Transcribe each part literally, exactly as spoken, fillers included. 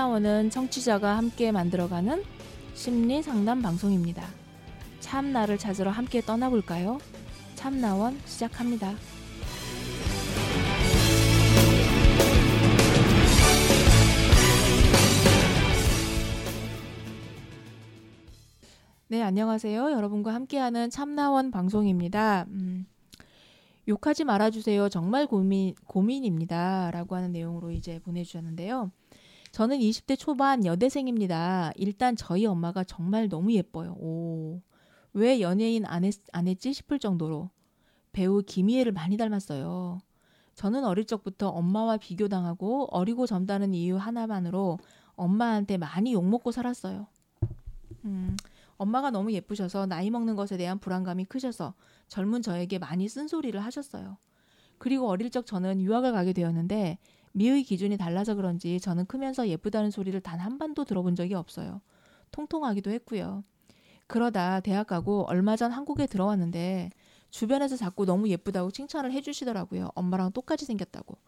참나원은 청취자가 함께 만들어가는 심리상담 방송입니다. 참나를 찾으러 함께 떠나볼까요? 참나원 시작합니다. 네, 안녕하세요. 여러분과 함께하는 참나원 방송입니다. 음, 욕하지 말아주세요. 정말 고민, 고민입니다. 라고 하는 내용으로 이제 보내주셨는데요. 저는 이십 대 초반 여대생입니다. 일단 저희 엄마가 정말 너무 예뻐요. 오, 왜 연예인 안, 했, 안 했지 싶을 정도로 배우 김희애를 많이 닮았어요. 저는 어릴 적부터 엄마와 비교당하고 어리고 젊다는 이유 하나만으로 엄마한테 많이 욕먹고 살았어요. 음... 엄마가 너무 예쁘셔서 나이 먹는 것에 대한 불안감이 크셔서 젊은 저에게 많이 쓴소리를 하셨어요. 그리고 어릴 적 저는 유학을 가게 되었는데 미의 기준이 달라서 그런지 저는 크면서 예쁘다는 소리를 단 한 번도 들어본 적이 없어요. 통통하기도 했고요. 그러다 대학 가고 얼마 전 한국에 들어왔는데 주변에서 자꾸 너무 예쁘다고 칭찬을 해주시더라고요. 엄마랑 똑같이 생겼다고.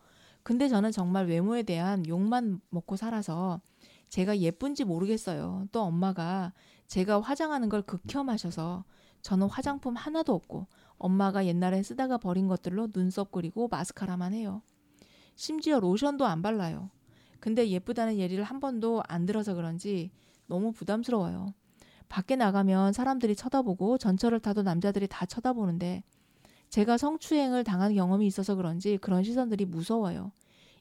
근데 저는 정말 외모에 대한 욕만 먹고 살아서 제가 예쁜지 모르겠어요. 또 엄마가 제가 화장하는 걸 극혐하셔서 저는 화장품 하나도 없고 엄마가 옛날에 쓰다가 버린 것들로 눈썹 그리고 마스카라만 해요. 심지어 로션도 안 발라요. 근데 예쁘다는 예리를 한 번도 안 들어서 그런지 너무 부담스러워요. 밖에 나가면 사람들이 쳐다보고 전철을 타도 남자들이 다 쳐다보는데 제가 성추행을 당한 경험이 있어서 그런지 그런 시선들이 무서워요.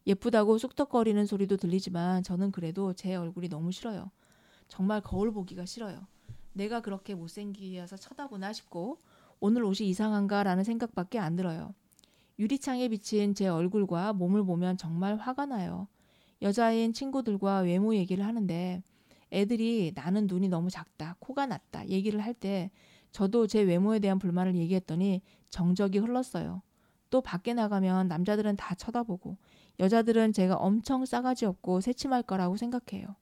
예쁘다고 쑥덕거리는 소리도 들리지만 저는 그래도 제 얼굴이 너무 싫어요. 정말 거울 보기가 싫어요. 내가 그렇게 못생기어서 쳐다보나 싶고 오늘 옷이 이상한가라는 생각밖에 안 들어요. 유리창에 비친 제 얼굴과 몸을 보면 정말 화가 나요. 여자인 친구들과 외모 얘기를 하는데 애들이 나는 눈이 너무 작다, 코가 낮다 얘기를 할 때 저도 제 외모에 대한 불만을 얘기했더니 정적이 흘렀어요. 또 밖에 나가면 남자들은 다 쳐다보고 여자들은 제가 엄청 싸가지 없고 새침할 거라고 생각해요.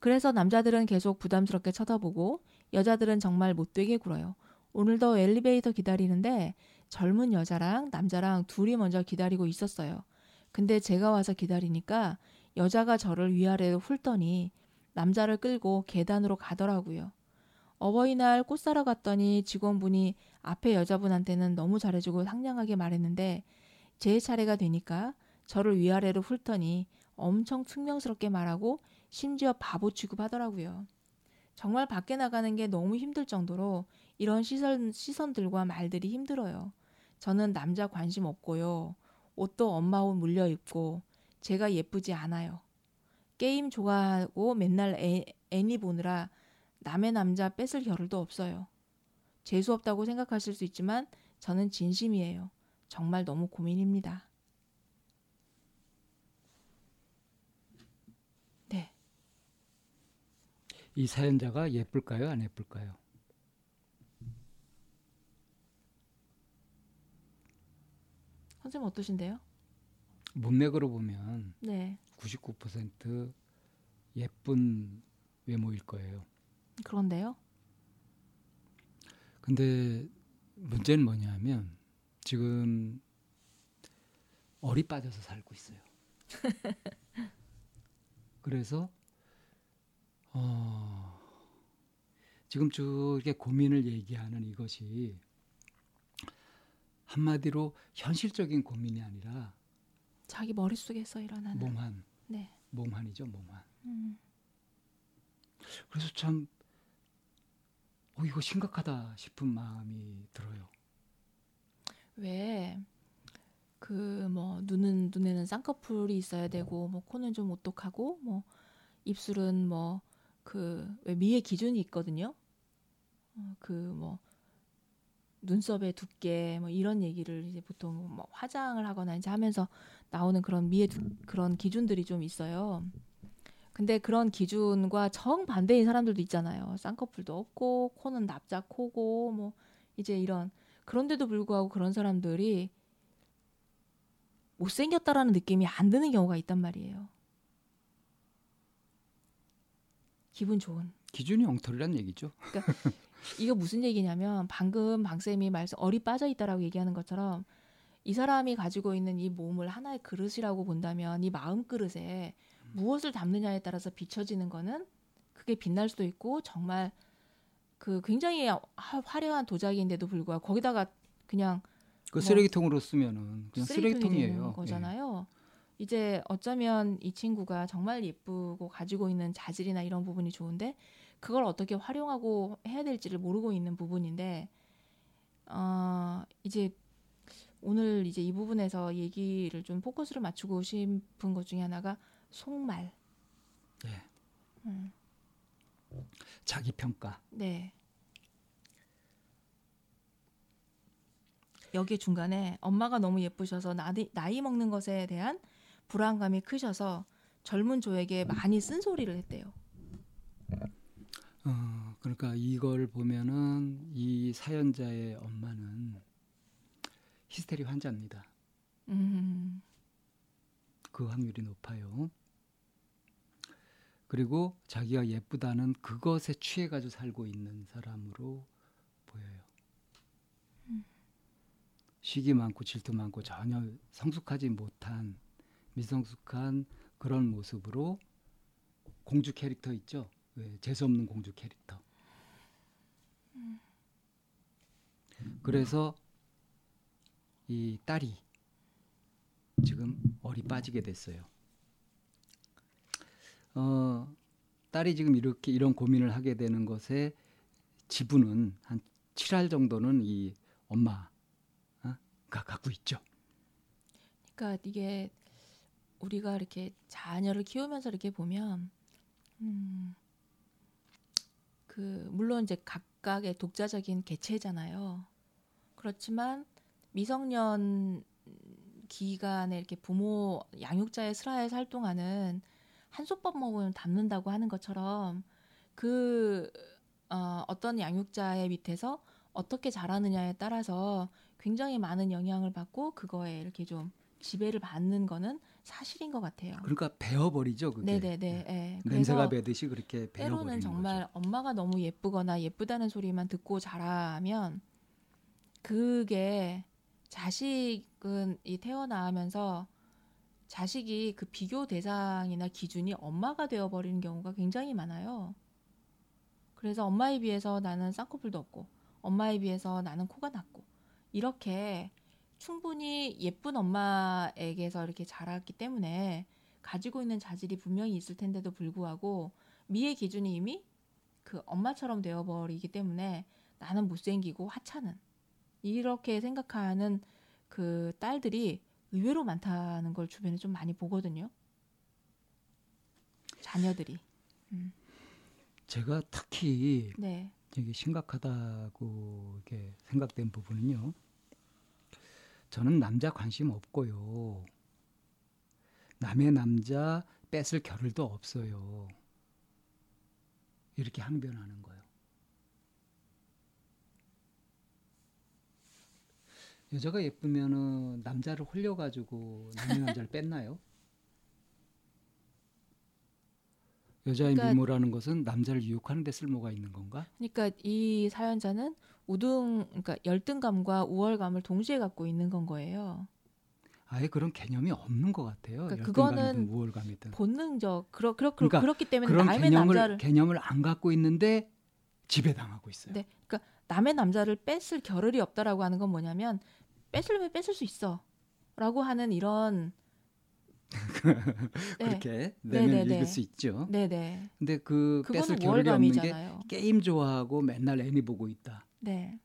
그래서 남자들은 계속 부담스럽게 쳐다보고 여자들은 정말 못되게 굴어요. 오늘도 엘리베이터 기다리는데 젊은 여자랑 남자랑 둘이 먼저 기다리고 있었어요. 근데 제가 와서 기다리니까 여자가 저를 위아래로 훑더니 남자를 끌고 계단으로 가더라고요. 어버이날 꽃 사러 갔더니 직원분이 앞에 여자분한테는 너무 잘해주고 상냥하게 말했는데 제 차례가 되니까 저를 위아래로 훑더니 엄청 퉁명스럽게 말하고 심지어 바보 취급하더라고요. 정말 밖에 나가는 게 너무 힘들 정도로 이런 시선, 시선들과 말들이 힘들어요. 저는 남자 관심 없고요. 옷도 엄마 옷 물려 입고 제가 예쁘지 않아요. 게임 좋아하고 맨날 애, 애니 보느라 남의 남자 뺏을 겨를도 없어요. 재수없다고 생각하실 수 있지만 저는 진심이에요. 정말 너무 고민입니다. 네. 이 사연자가 예쁠까요? 안 예쁠까요? 선생님 어떠신데요? 문맥으로 보면 네. 구십구 퍼센트 예쁜 외모일 거예요. 그런데요? 근데 문제는 뭐냐 하면 지금 어리 빠져서 살고 있어요. 그래서 어, 지금 쭉 이렇게 고민을 얘기하는 이것이 한마디로 현실적인 고민이 아니라 자기 머릿속에서 일어나는 몸한, 네. 몸한이죠. 몸한. 음. 그래서 참 어, 이거 심각하다 싶은 마음이 들어요. 왜 그 뭐 눈은 눈에는 쌍꺼풀이 있어야 되고 뭐 코는 좀 오똑하고 뭐 입술은 뭐 그 왜 미의 기준이 있거든요. 어, 그 뭐 눈썹의 두께 뭐 이런 얘기를 이제 보통 뭐 화장을 하거나 이제 하면서 나오는 그런 미의 두, 그런 기준들이 좀 있어요. 근데 그런 기준과 정반대인 사람들도 있잖아요. 쌍꺼풀도 없고 코는 납작 코고 뭐 이제 이런 그런데도 불구하고 그런 사람들이 못생겼다라는 느낌이 안 드는 경우가 있단 말이에요. 기분 좋은. 기준이 엉터리란 얘기죠. 그러니까 이거 무슨 얘기냐면 방금 방쌤이 말씀 어리 빠져있다라고 얘기하는 것처럼 이 사람이 가지고 있는 이 몸을 하나의 그릇이라고 본다면 이 마음 그릇에 무엇을 담느냐에 따라서 비춰지는 거는 그게 빛날 수도 있고 정말 그 굉장히 화려한 도자기인데도 불구하고 거기다가 그냥 그 뭐 쓰레기통으로 쓰면은 그냥 쓰레기통이에요. 거잖아요. 예. 이제 어쩌면 이 친구가 정말 예쁘고 가지고 있는 자질이나 이런 부분이 좋은데 그걸 어떻게 활용하고 해야 될지를 모르고 있는 부분인데 어, 이제 오늘 이제 이 부분에서 얘기를 좀 포커스를 맞추고 싶은 것 중에 하나가 속말. 네. 음. 자기 평가. 네. 여기 중간에 엄마가 너무 예쁘셔서 나이, 나이 먹는 것에 대한 불안감이 크셔서 젊은 조에게 많이 쓴소리를 했대요. 어, 그러니까 이걸 보면은 이 사연자의 엄마는 히스테리 환자입니다. 음. 그 확률이 높아요. 그리고 자기가 예쁘다는 그것에 취해가지고 살고 있는 사람으로 보여요. 음. 시기 많고 질투 많고 전혀 성숙하지 못한 미성숙한 그런 모습으로 공주 캐릭터 있죠? 왜 재수없는 공주 캐릭터. 음. 그래서 이 딸이 지금 어리 빠지게 됐어요. 어, 딸이 지금 이렇게 이런 고민을 하게 되는 것에 지분은 한 칠 할 정도는 이 엄마가 갖고 있죠. 그러니까 이게 우리가 이렇게 자녀를 키우면서 이렇게 보면 음, 그 물론 이제 각각의 독자적인 개체잖아요. 그렇지만 미성년 기간에 이렇게 부모 양육자의 슬하에 활동하는 한 솥밥 먹으면 닮는다고 하는 것처럼 그 어, 어떤 양육자의 밑에서 어떻게 자라느냐에 따라서 굉장히 많은 영향을 받고 그거에 이렇게 좀 지배를 받는 거는 사실인 것 같아요. 그러니까 배워버리죠, 그게. 네네네. 네. 냄새가 배듯이 그렇게 배워버리는 거죠. 때로는 정말 엄마가 너무 예쁘거나 예쁘다는 소리만 듣고 자라면 그게 자식은 이 태어나면서 자식이 그 비교 대상이나 기준이 엄마가 되어버리는 경우가 굉장히 많아요. 그래서 엄마에 비해서 나는 쌍꺼풀도 없고 엄마에 비해서 나는 코가 낮고 이렇게 충분히 예쁜 엄마에게서 이렇게 자랐기 때문에 가지고 있는 자질이 분명히 있을 텐데도 불구하고 미의 기준이 이미 그 엄마처럼 되어버리기 때문에 나는 못생기고 하찮은 이렇게 생각하는 그 딸들이 의외로 많다는 걸 주변에 좀 많이 보거든요. 자녀들이. 음. 제가 특히 네. 되게 심각하다고 이렇게 생각된 부분은요. 저는 남자 관심 없고요. 남의 남자 뺏을 겨를도 없어요. 이렇게 항변하는 거예요. 여자가 예쁘면은 남자를 홀려가지고 남의 남자를 뺐나요? 여자의 그러니까, 미모라는 것은 남자를 유혹하는 데 쓸모가 있는 건가? 그러니까 이 사연자는 우등, 그러니까 열등감과 우월감을 동시에 갖고 있는 건 거예요. 아예 그런 개념이 없는 것 같아요. 그러니까 열등감이든 우월감이든. 본능적. 그러, 그러, 그러, 그러니까 그렇기 때문에 그런 남의 개념을, 남자를. 개념을 안 갖고 있는데 지배당하고 있어요. 네, 그러니까 남의 남자를 뺏을 겨를이 없다라고 하는 건 뭐냐면 뺏으려면 뺏을 수 있어 라고 하는 이런 그렇게 네. 내면 네네네. 읽을 수 있죠. 네네. 근데 그 뺏을 겨를이 없는 게 게임 좋아하고 맨날 애니 보고 있다. 네.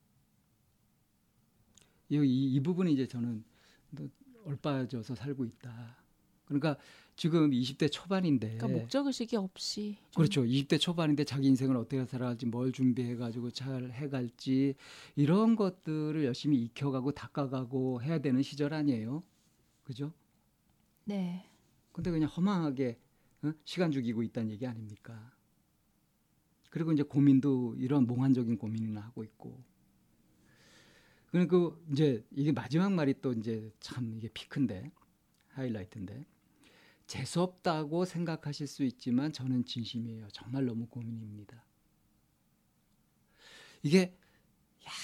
이, 이 부분이 이제 저는 얼빠져서 살고 있다. 그러니까 지금 이십 대 초반인데 그러니까 목적의식이 없이 좀. 그렇죠. 이십 대 초반인데 자기 인생을 어떻게 살아갈지 뭘 준비해가지고 잘 해갈지 이런 것들을 열심히 익혀가고 닦아가고 해야 되는 시절 아니에요. 그죠? 네. 근데 그냥 허망하게 어? 시간 죽이고 있다는 얘기 아닙니까? 그리고 이제 고민도 이런 몽환적인 고민이나 하고 있고 그리고 이제 이게 마지막 말이 또 이제 참 이게 피크인데 하이라이트인데 재수없다고 생각하실 수 있지만 저는 진심이에요. 정말 너무 고민입니다. 이게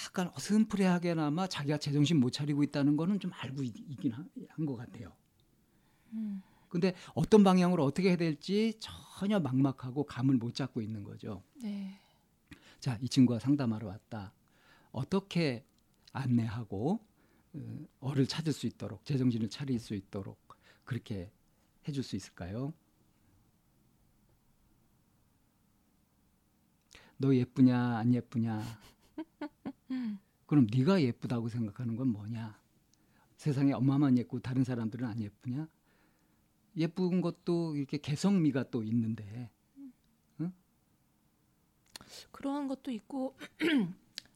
약간 어슴프레하게나마 자기가 제정신 못 차리고 있다는 거는 좀 알고 있긴 한 것 같아요. 음. 근데 어떤 방향으로 어떻게 해야 될지 전혀 막막하고 감을 못 잡고 있는 거죠. 네. 자, 이 친구가 상담하러 왔다. 어떻게 안내하고 음, 어를 찾을 수 있도록, 제정신을 차릴 수 있도록 그렇게 해줄 수 있을까요? 너 예쁘냐 안 예쁘냐. 그럼 네가 예쁘다고 생각하는 건 뭐냐? 세상에 엄마만 예쁘고 다른 사람들은 안 예쁘냐? 예쁜 것도 이렇게 개성미가 또 있는데, 응? 그런 것도 있고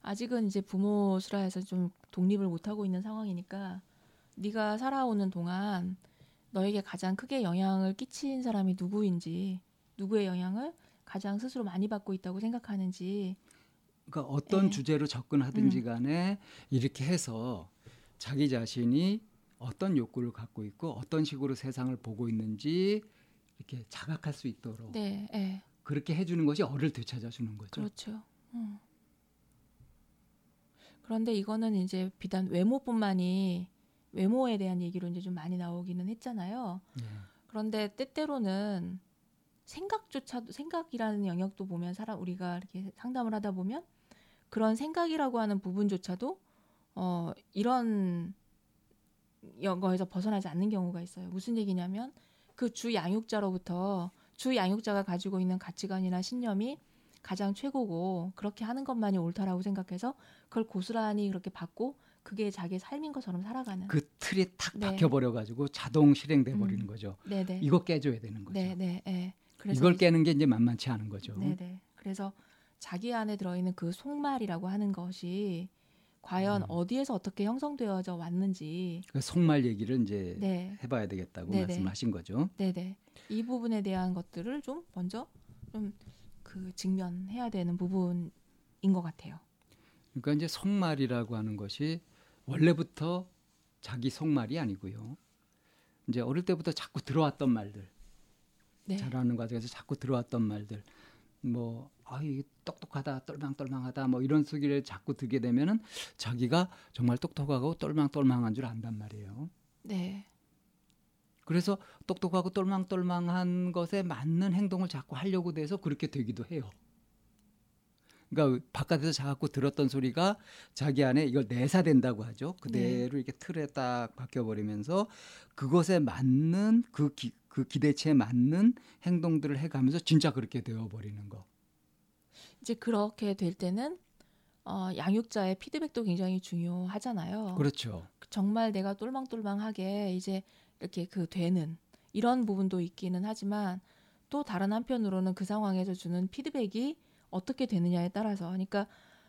아직은 이제 부모수라 해서 좀 독립을 못하고 있는 상황이니까 네가 살아오는 동안 너에게 가장 크게 영향을 끼친 사람이 누구인지, 누구의 영향을 가장 스스로 많이 받고 있다고 생각하는지, 그러니까 어떤 에. 주제로 접근하든지 간에 음. 이렇게 해서 자기 자신이 어떤 욕구를 갖고 있고 어떤 식으로 세상을 보고 있는지 이렇게 자각할 수 있도록 네, 에. 그렇게 해주는 것이 어를 되찾아주는 거죠. 그렇죠. 음. 그런데 이거는 이제 비단 외모뿐만이, 외모에 대한 얘기로 이제 좀 많이 나오기는 했잖아요. 네. 그런데 때때로는 생각조차도, 생각이라는 영역도 보면 사람, 우리가 이렇게 상담을 하다 보면 그런 생각이라고 하는 부분조차도 어, 이런 거에서 벗어나지 않는 경우가 있어요. 무슨 얘기냐면 그 주 양육자로부터 주 양육자가 가지고 있는 가치관이나 신념이 가장 최고고 그렇게 하는 것만이 옳다라고 생각해서 그걸 고스란히 그렇게 받고 그게 자기 삶인 것처럼 살아가는, 그 틀이 탁 네. 박혀버려가지고 자동 실행돼 버리는 음. 거죠. 네네. 이거 깨줘야 되는 거죠. 네네. 네. 그래서 이걸 깨는 게 이제 만만치 않은 거죠. 네네. 그래서 자기 안에 들어있는 그 속말이라고 하는 것이 과연 음. 어디에서 어떻게 형성되어져 왔는지, 그 속말 얘기를 이제 네. 해봐야 되겠다고 네네. 말씀하신 거죠. 네네. 이 부분에 대한 것들을 좀 먼저 좀 그 직면해야 되는 부분인 것 같아요. 그러니까 이제 속말이라고 하는 것이 원래부터 자기 속말이 아니고요. 이제 어릴 때부터 자꾸 들어왔던 말들, 네. 자라는 과정에서 자꾸 들어왔던 말들, 뭐 아, 이게 똑똑하다, 똘망똘망하다, 뭐 이런 소리를 자꾸 듣게 되면은 자기가 정말 똑똑하고 똘망똘망한 줄 안단 말이에요. 네. 그래서 똑똑하고 똘망똘망한 것에 맞는 행동을 자꾸 하려고 돼서 그렇게 되기도 해요. 그러니까 바깥에서 자꾸 들었던 소리가 자기 안에, 이걸 내사된다고 하죠. 그대로 네. 이렇게 틀에 딱 박혀버리면서 그것에 맞는 그, 기, 그 기대치에 맞는 행동들을 해가면서 진짜 그렇게 되어버리는 거. 이제 그렇게 될 때는 어, 양육자의 피드백도 굉장히 중요하잖아요. 그렇죠. 정말 내가 똘망똘망하게 이제 이렇게 그 되는 이런 부분도 있기는 하지만 또 다른 한편으로는 그 상황에서 주는 피드백이 어떻게 되느냐에 따라서, 그러니까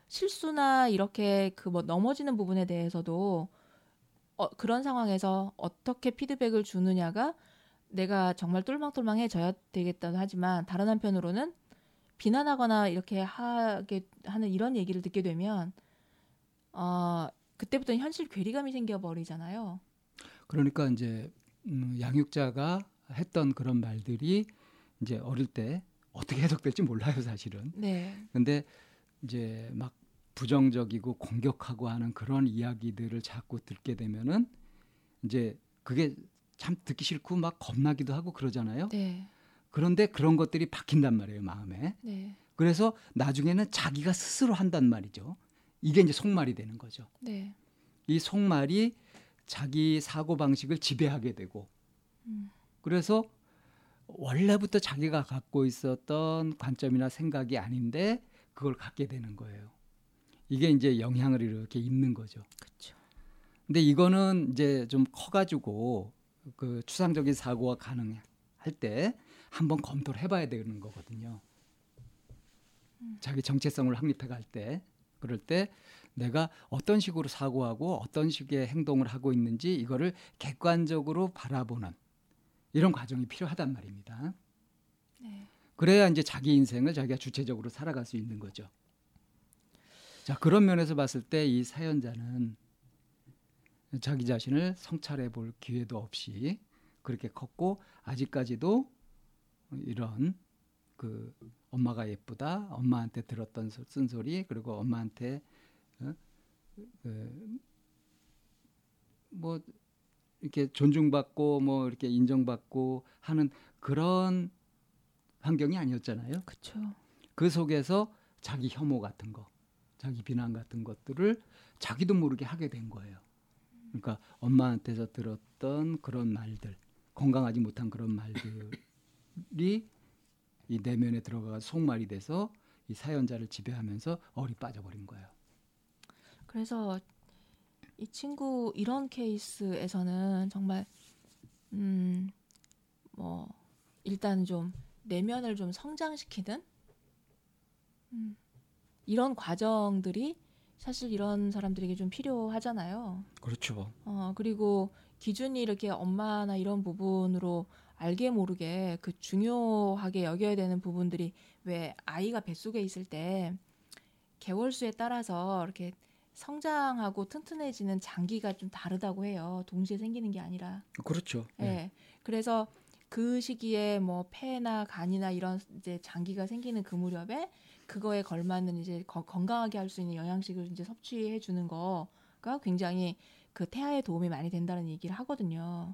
실수나 이렇게 그 뭐 넘어지는 부분에 대해서도 어, 그런 상황에서 어떻게 피드백을 주느냐가, 내가 정말 똘망똘망해져야 되겠다고 하지만 다른 한편으로는 비난하거나 이렇게 하게 하는 이런 얘기를 듣게 되면 어, 그때부터 현실 괴리감이 생겨버리잖아요. 그러니까 이제 음, 양육자가 했던 그런 말들이 이제 어릴 때 어떻게 해석될지 몰라요, 사실은. 네. 근데 이제 막 부정적이고 공격하고 하는 그런 이야기들을 자꾸 듣게 되면은 이제 그게 참 듣기 싫고 막 겁나기도 하고 그러잖아요. 네. 그런데 그런 것들이 박힌단 말이에요, 마음에. 네. 그래서 나중에는 자기가 스스로 한단 말이죠. 이게 이제 속말이 되는 거죠. 네. 이 속말이 자기 사고방식을 지배하게 되고 음. 그래서 원래부터 자기가 갖고 있었던 관점이나 생각이 아닌데 그걸 갖게 되는 거예요. 이게 이제 영향을 이렇게 입는 거죠. 그렇죠. 근데 이거는 이제 좀 커가지고 그 추상적인 사고가 가능할 때 한번 검토를 해봐야 되는 거거든요. 음. 자기 정체성을 확립해 갈 때, 그럴 때 내가 어떤 식으로 사고하고 어떤 식의 행동을 하고 있는지 이거를 객관적으로 바라보는 이런 과정이 필요하단 말입니다. 네. 그래야 이제 자기 인생을 자기가 주체적으로 살아갈 수 있는 거죠. 자, 그런 면에서 봤을 때 이 사연자는 자기 자신을 성찰해 볼 기회도 없이 그렇게 컸고 아직까지도 이런 그 엄마가 예쁘다, 엄마한테 들었던 쓴소리, 그리고 엄마한테 어? 그, 뭐 이렇게 존중받고 뭐 이렇게 인정받고 하는 그런 환경이 아니었잖아요. 그렇죠. 그 속에서 자기 혐오 같은 거, 자기 비난 같은 것들을 자기도 모르게 하게 된 거예요. 그러니까 엄마한테서 들었던 그런 말들, 건강하지 못한 그런 말들이 이 내면에 들어가서 속말이 돼서 이 사연자를 지배하면서 얼이 빠져버린 거예요. 그래서 이 친구 이런 케이스에서는 정말 음, 뭐 일단 좀 내면을 좀 성장시키는 음, 이런 과정들이 사실 이런 사람들에게 좀 필요하잖아요. 그렇죠. 어, 그리고 기준이 이렇게 엄마나 이런 부분으로 알게 모르게 그 중요하게 여겨야 되는 부분들이 왜 아이가 뱃속에 있을 때 개월수에 따라서 이렇게 성장하고 튼튼해지는 장기가 좀 다르다고 해요. 동시에 생기는 게 아니라. 그렇죠. 예. 네. 그래서 그 시기에 뭐 폐나 간이나 이런 이제 장기가 생기는 그 무렵에 그거에 걸맞는 이제 거, 건강하게 할 수 있는 영양식을 이제 섭취해 주는 거가 굉장히 그 태아에 도움이 많이 된다는 얘기를 하거든요.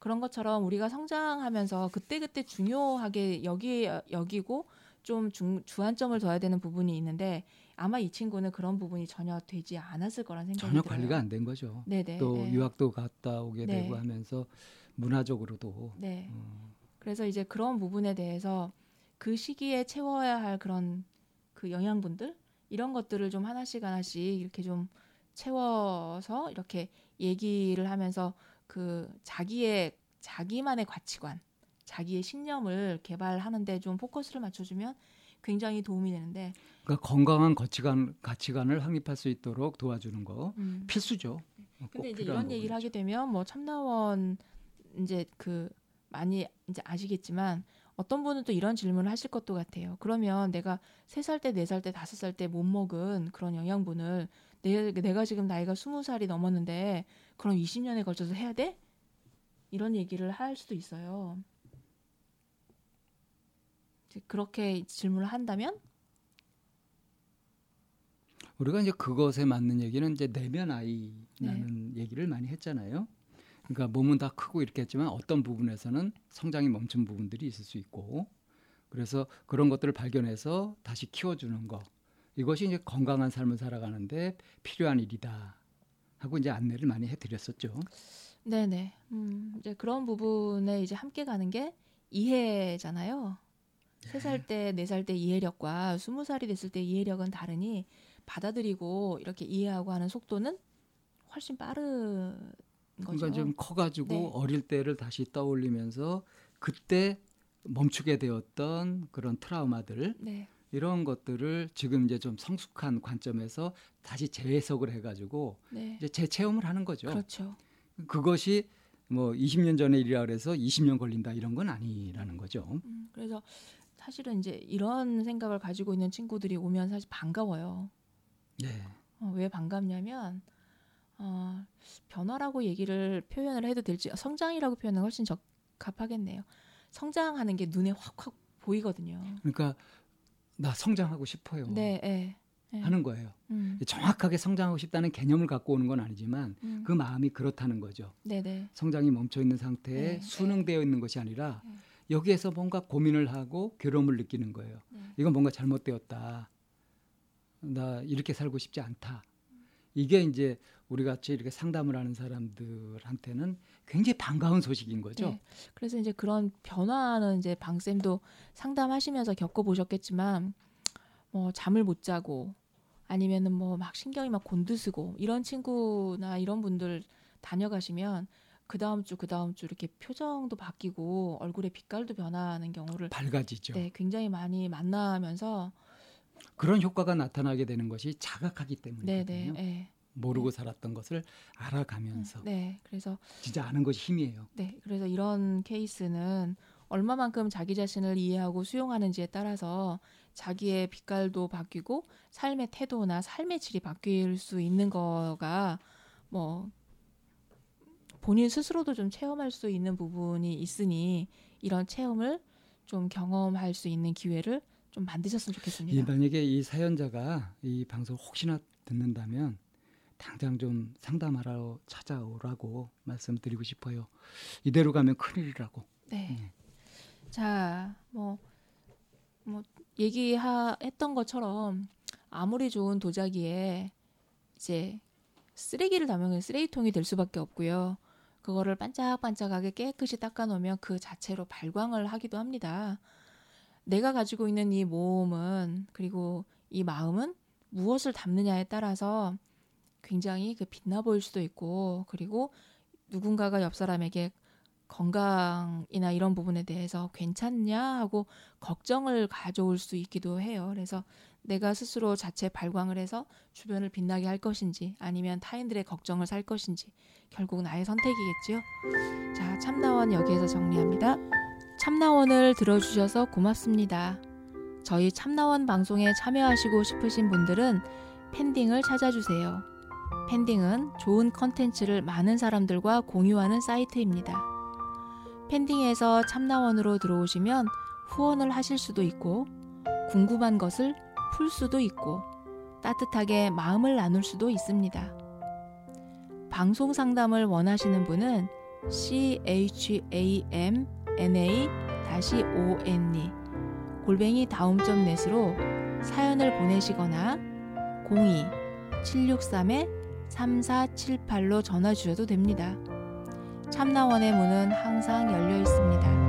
그런 것처럼 우리가 성장하면서 그때그때 중요하게 여기, 여기고 좀 중, 주안점을 둬야 되는 부분이 있는데 아마 이 친구는 그런 부분이 전혀 되지 않았을 거란 생각이 전혀 들어요. 전혀 관리가 안 된 거죠. 네네, 또 네. 유학도 갔다 오게 네. 되고 하면서 문화적으로도. 네. 음. 그래서 이제 그런 부분에 대해서 그 시기에 채워야 할 그런 그 영양분들 이런 것들을 좀 하나씩 하나씩 이렇게 좀 채워서 이렇게 얘기를 하면서 그 자기의 자기만의 가치관, 자기의 신념을 개발하는데 좀 포커스를 맞춰주면 굉장히 도움이 되는데. 그러니까 건강한 가치관, 가치관을 확립할 수 있도록 도와주는 거 음. 필수죠. 근데 이제 이런 얘기를 하게 되면 뭐 참나원 이제 그 많이 이제 아시겠지만 어떤 분은 또 이런 질문을 하실 것도 같아요. 그러면 내가 세 살 때, 네 살 때, 다섯 살 때 못 먹은 그런 영양분을 내, 내가 지금 나이가 스무 살이 넘었는데 그럼 이십 년에 걸쳐서 해야 돼? 이런 얘기를 할 수도 있어요. 그렇게 질문을 한다면? 우리가 이제 그것에 맞는 얘기는 이제 내면 아이라는 네. 얘기를 많이 했잖아요. 그러니까 몸은 다 크고 이렇게 했지만 어떤 부분에서는 성장이 멈춘 부분들이 있을 수 있고 그래서 그런 것들을 발견해서 다시 키워주는 거. 이것이 이제 건강한 삶을 살아가는데 필요한 일이다 하고 이제 안내를 많이 해드렸었죠. 네네. 음, 이제 그런 부분에 이제 함께 가는 게 이해잖아요. 네. 세 살 때, 네 살 때 이해력과 스무 살이 됐을 때 이해력은 다르니 받아들이고 이렇게 이해하고 하는 속도는 훨씬 빠른 거죠. 그러니까 좀 커가지고 네. 어릴 때를 다시 떠올리면서 그때 멈추게 되었던 그런 트라우마들 네. 이런 것들을 지금 이제 좀 성숙한 관점에서 다시 재해석을 해가지고 네. 이제 재체험을 하는 거죠. 그렇죠. 그것이 뭐 이십 년 전의 일이라 그래서 이십 년 걸린다 이런 건 아니라는 거죠. 음, 그래서 사실은 이제 이런 생각을 가지고 있는 친구들이 오면 사실 반가워요. 네. 어, 왜 반갑냐면 어, 변화라고 얘기를 표현을 해도 될지 성장이라고 표현은 훨씬 적합하겠네요. 성장하는 게 눈에 확확 보이거든요. 그러니까 나 성장하고 싶어요. 네, 네, 네. 하는 거예요. 음. 정확하게 성장하고 싶다는 개념을 갖고 오는 건 아니지만 음. 그 마음이 그렇다는 거죠. 네, 네. 성장이 멈춰 있는 상태에 네, 순응되어 네. 있는 것이 아니라 네. 여기에서 뭔가 고민을 하고 괴로움을 느끼는 거예요. 네. 이건 뭔가 잘못되었다. 나 이렇게 살고 싶지 않다. 이게 이제 우리 같이 이렇게 상담을 하는 사람들한테는 굉장히 반가운 소식인 거죠. 네. 그래서 이제 그런 변화는 이제 방쌤도 상담하시면서 겪어보셨겠지만, 뭐 잠을 못 자고 아니면은 뭐 막 신경이 막 곤두서고 이런 친구나 이런 분들 다녀가시면 그 다음 주, 그 다음 주 이렇게 표정도 바뀌고 얼굴의 빛깔도 변하는 경우를 밝아지죠. 네, 굉장히 많이 만나면서. 그런 효과가 나타나게 되는 것이 자각하기 때문이거든요. 네네, 모르고 네. 살았던 것을 알아가면서. 네, 그래서 진짜 아는 것이 힘이에요. 네, 그래서 이런 케이스는 얼마만큼 자기 자신을 이해하고 수용하는지에 따라서 자기의 빛깔도 바뀌고 삶의 태도나 삶의 질이 바뀔 수 있는 거가 뭐 본인 스스로도 좀 체험할 수 있는 부분이 있으니 이런 체험을 좀 경험할 수 있는 기회를 좀 만드셨으면 좋겠습니다. 예, 만약에 이 사연자가 이 방송 혹시나 듣는다면 당장 좀 상담하러 찾아오라고 말씀드리고 싶어요. 이대로 가면 큰일이라고. 네. 네. 자, 뭐, 뭐 얘기했던 것처럼 아무리 좋은 도자기에 이제 쓰레기를 담으면 쓰레기통이 될 수밖에 없고요. 그거를 반짝반짝하게 깨끗이 닦아놓으면 그 자체로 발광을 하기도 합니다. 내가 가지고 있는 이 몸은 그리고 이 마음은 무엇을 담느냐에 따라서 굉장히 그 빛나 보일 수도 있고, 그리고 누군가가 옆 사람에게 건강이나 이런 부분에 대해서 괜찮냐 하고 걱정을 가져올 수 있기도 해요. 그래서 내가 스스로 자체 발광을 해서 주변을 빛나게 할 것인지 아니면 타인들의 걱정을 살 것인지 결국 나의 선택이겠지요. 자, 참나원 여기에서 정리합니다. 참나원을 들어주셔서 고맙습니다. 저희 참나원 방송에 참여하시고 싶으신 분들은 팬딩을 찾아주세요. 팬딩은 좋은 컨텐츠를 많은 사람들과 공유하는 사이트입니다. 팬딩에서 참나원으로 들어오시면 후원을 하실 수도 있고 궁금한 것을 풀 수도 있고 따뜻하게 마음을 나눌 수도 있습니다. 방송 상담을 원하시는 분은 chamna-one 골뱅이 다음 점 넷으로 사연을 보내시거나 공이 칠육삼 삼사칠팔로 전화 주셔도 됩니다. 참나원의 문은 항상 열려 있습니다.